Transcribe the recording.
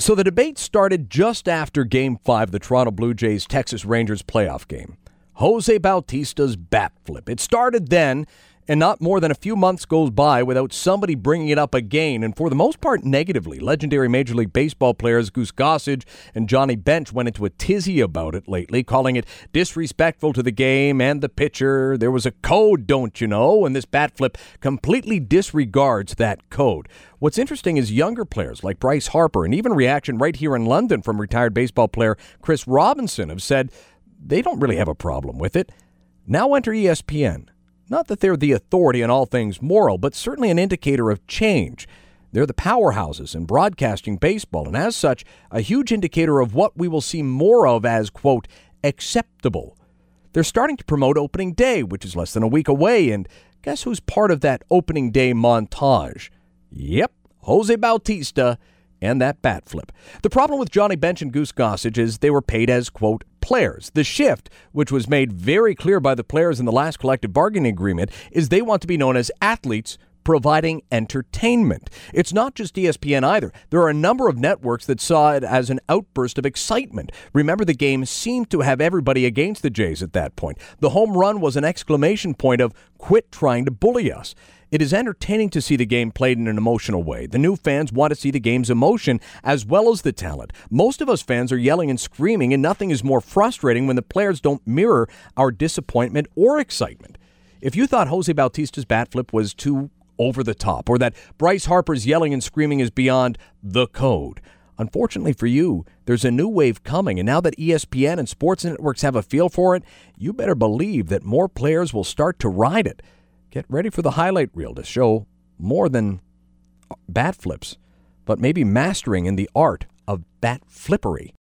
So the debate started just after Game 5, the Toronto Blue Jays Texas Rangers playoff game. Jose Bautista's bat flip. It started then, and not more than a few months goes by without somebody bringing it up again, and for the most part negatively. Legendary Major League Baseball players Goose Gossage and Johnny Bench went into a tizzy about it lately, calling it disrespectful to the game and the pitcher. There was a code, don't you know, and this bat flip completely disregards that code. What's interesting is younger players like Bryce Harper and even reaction right here in London from retired baseball player Chris Robinson have said they don't really have a problem with it. Now enter ESPN. Not that they're the authority on all things moral, but certainly an indicator of change. They're the powerhouses in broadcasting baseball, and as such, a huge indicator of what we will see more of as, quote, acceptable. They're starting to promote opening day, which is less than a week away, and guess who's part of that opening day montage? Yep, Jose Bautista and that bat flip. The problem with Johnny Bench and Goose Gossage is they were paid as, quote, players. The shift, which was made very clear by the players in the last collective bargaining agreement, is they want to be known as athletes providing entertainment. It's not just ESPN either. There are a number of networks that saw it as an outburst of excitement. Remember, the game seemed to have everybody against the Jays at that point. The home run was an exclamation point of quit trying to bully us. It is entertaining to see the game played in an emotional way. The new fans want to see the game's emotion as well as the talent. Most of us fans are yelling and screaming, and nothing is more frustrating when the players don't mirror our disappointment or excitement. If you thought Jose Bautista's bat flip was too over the top, or that Bryce Harper's yelling and screaming is beyond the code, unfortunately for you, there's a new wave coming, and now that ESPN and sports networks have a feel for it, you better believe that more players will start to ride it. Get ready for the highlight reel to show more than bat flips, but maybe mastering in the art of bat flippery.